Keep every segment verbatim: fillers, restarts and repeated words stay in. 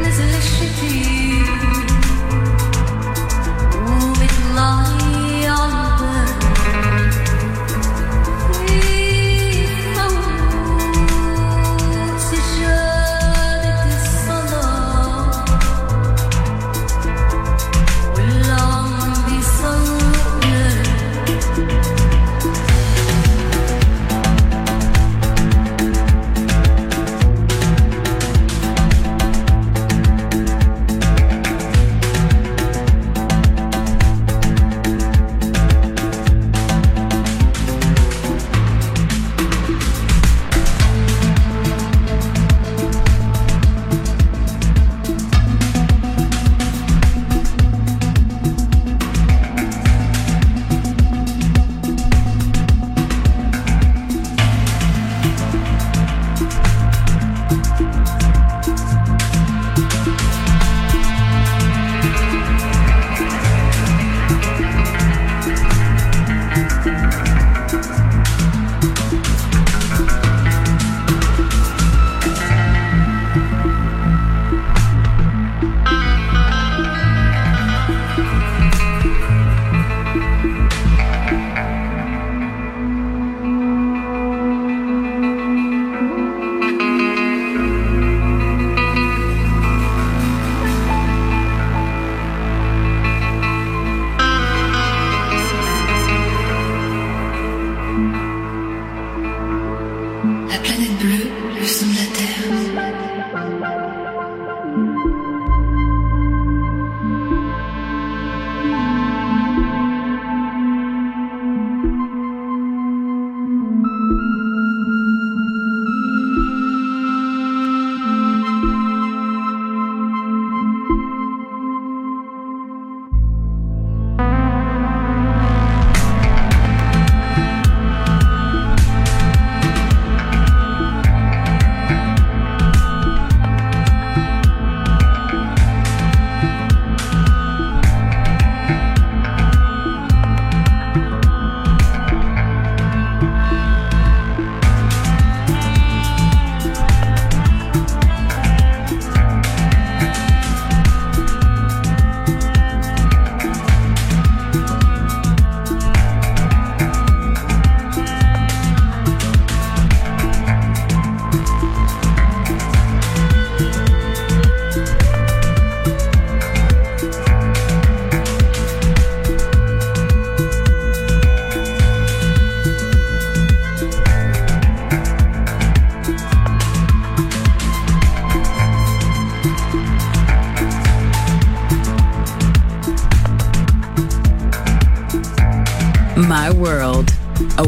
There's a luxury My World, a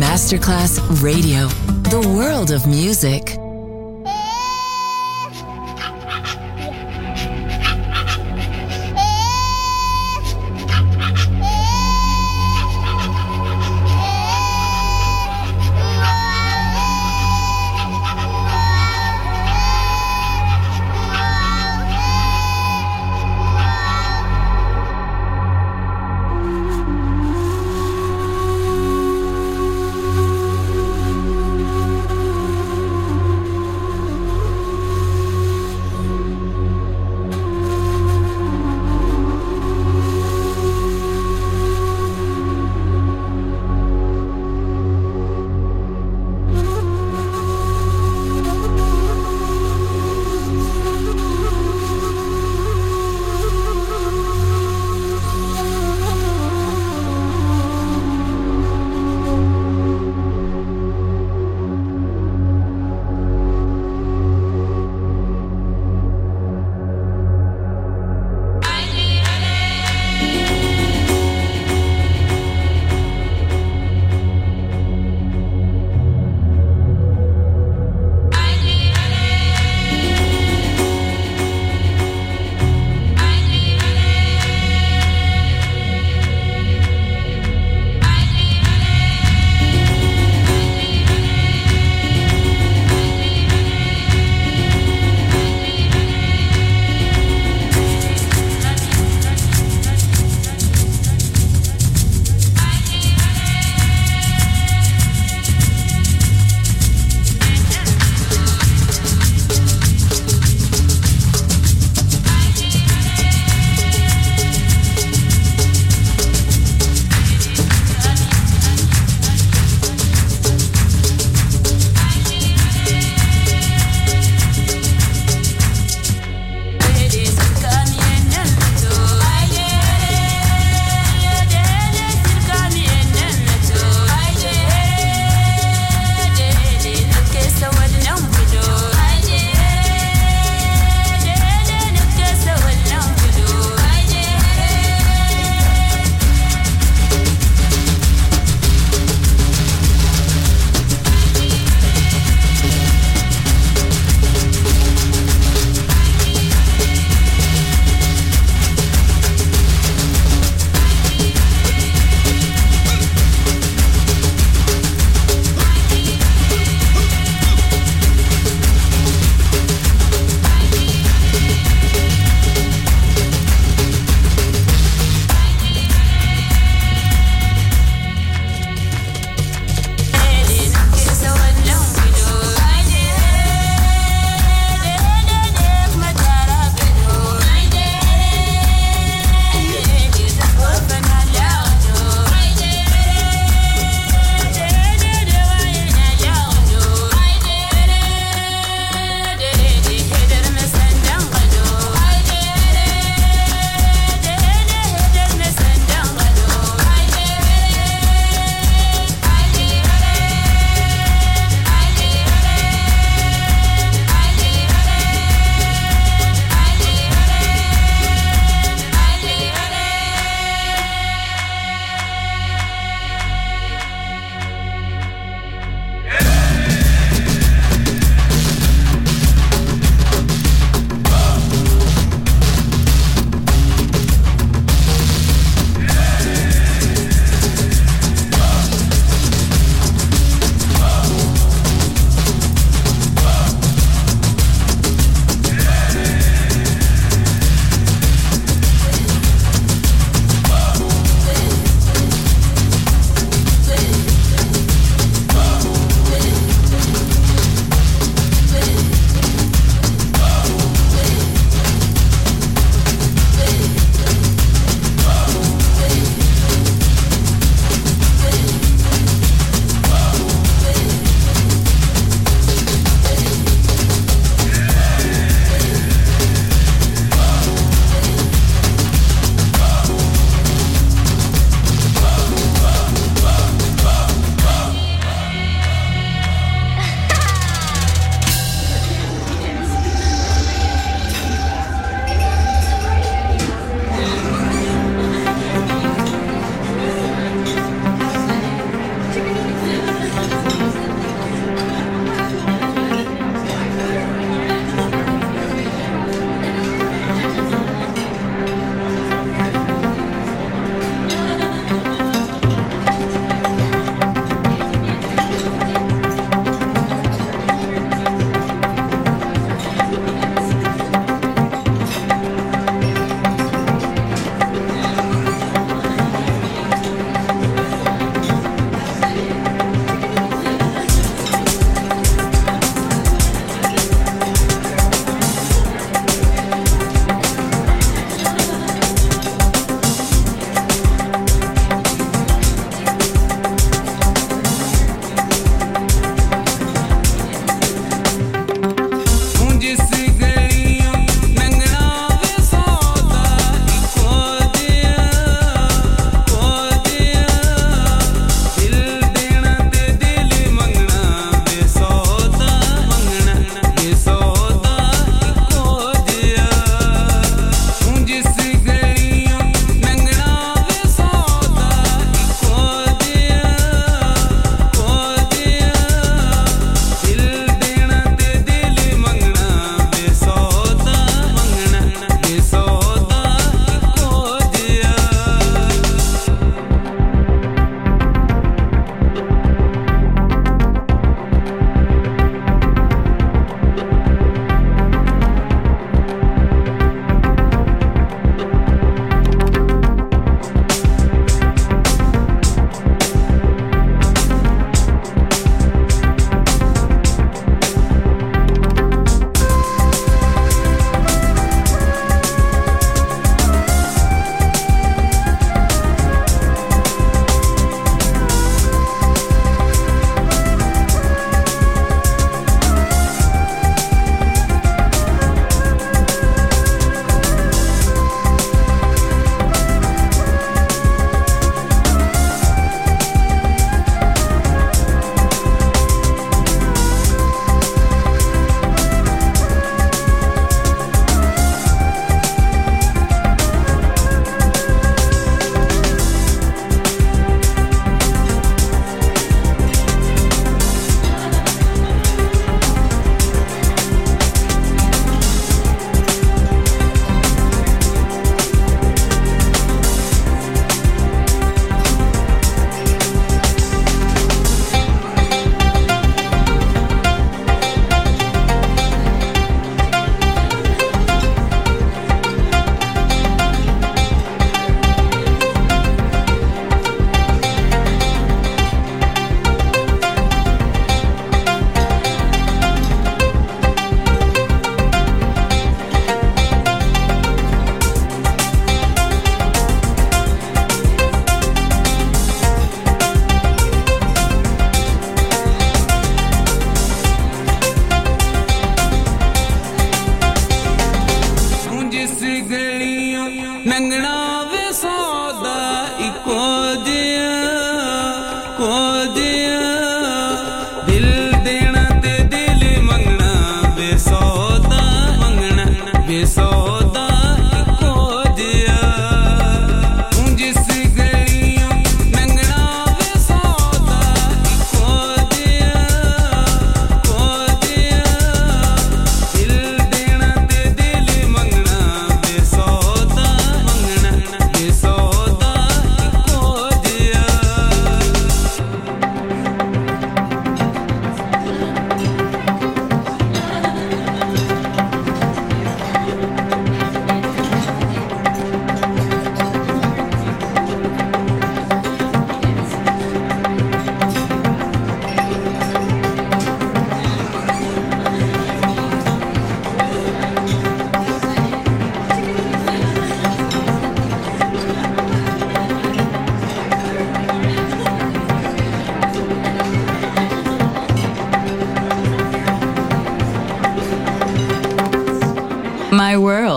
Masterclass Radio, the world of music.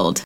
World,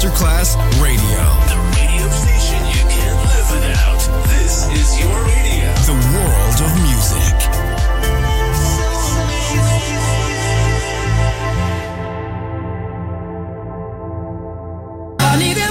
Masterclass Radio. The radio station you can't live without. This is your radio. The world of music. I need a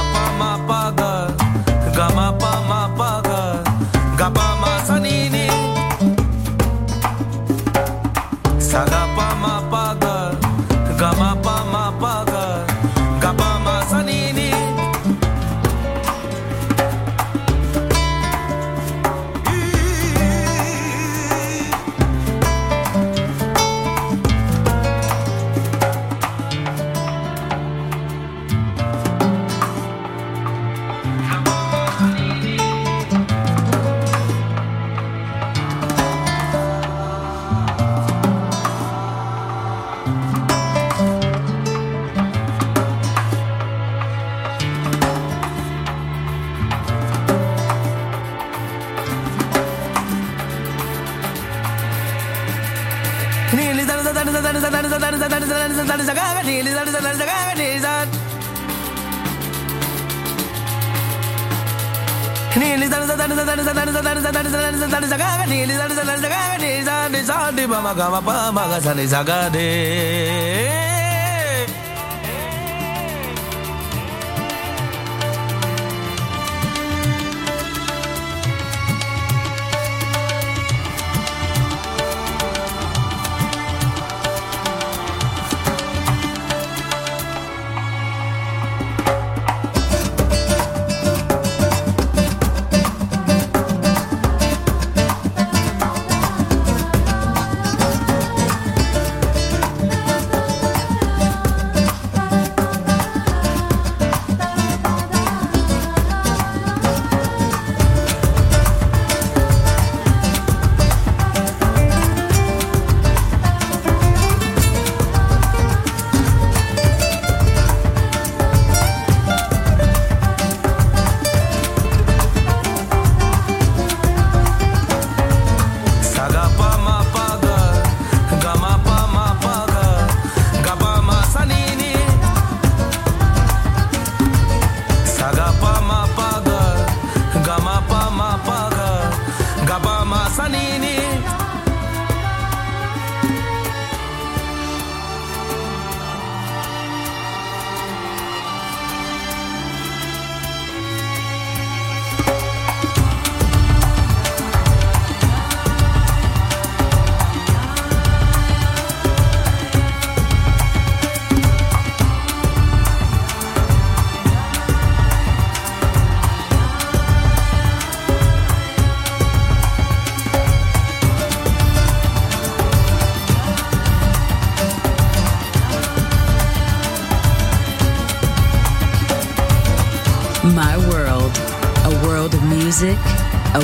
mapaga, gamapa mapaga, gapama sanini. Sagapa mapaga, gamapa mapaga, gapama sanini. Ni My world, a world of music, a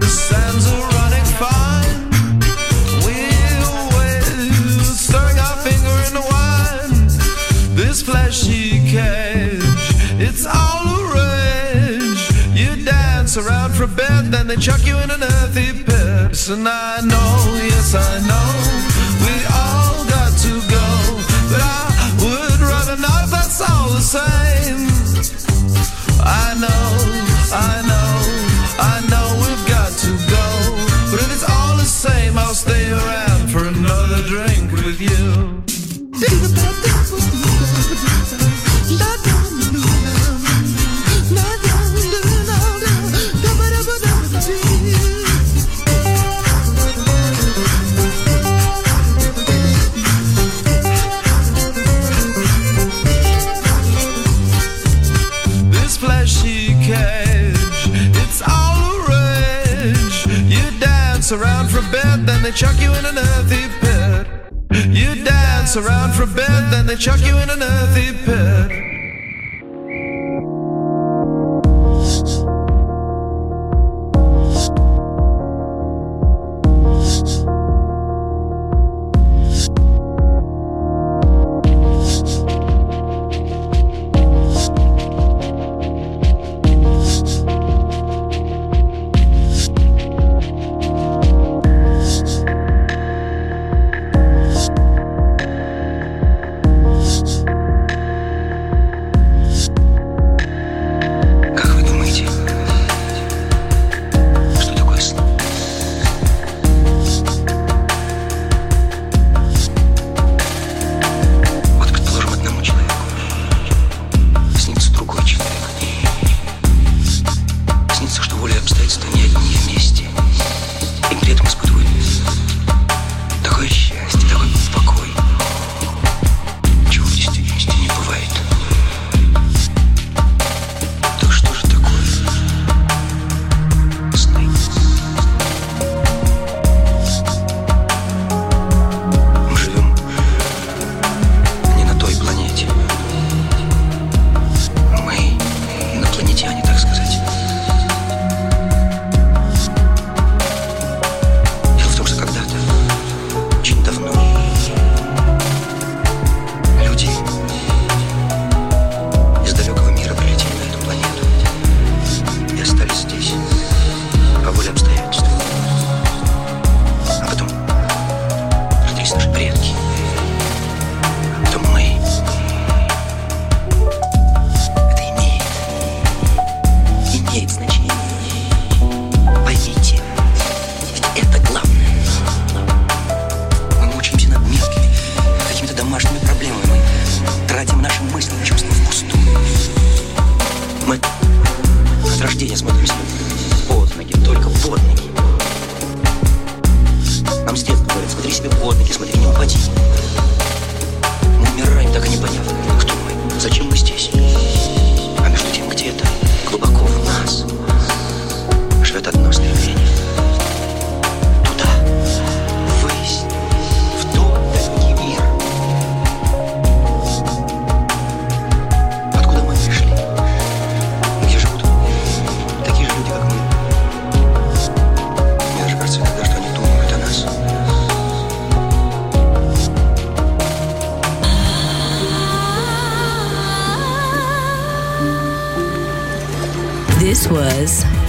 The sands are running fine. We'll wait, stirring our finger in the wine. This fleshy cage, it's all a rage. You dance around for a bit, then they chuck you in an earthy pit. And I know, yes I know, we all got to go, but I would rather not if that's all the same. I know, I know, I know we've got to go, but if it's all the same, I'll stay around for another drink with you. Around for a bit, then they chuck you in an earthy pit. You dance. dance around for a bit, then they chuck you in an earthy pit.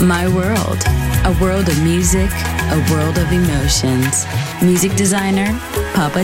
My world, a world of music, a world of emotions. Music designer, Papa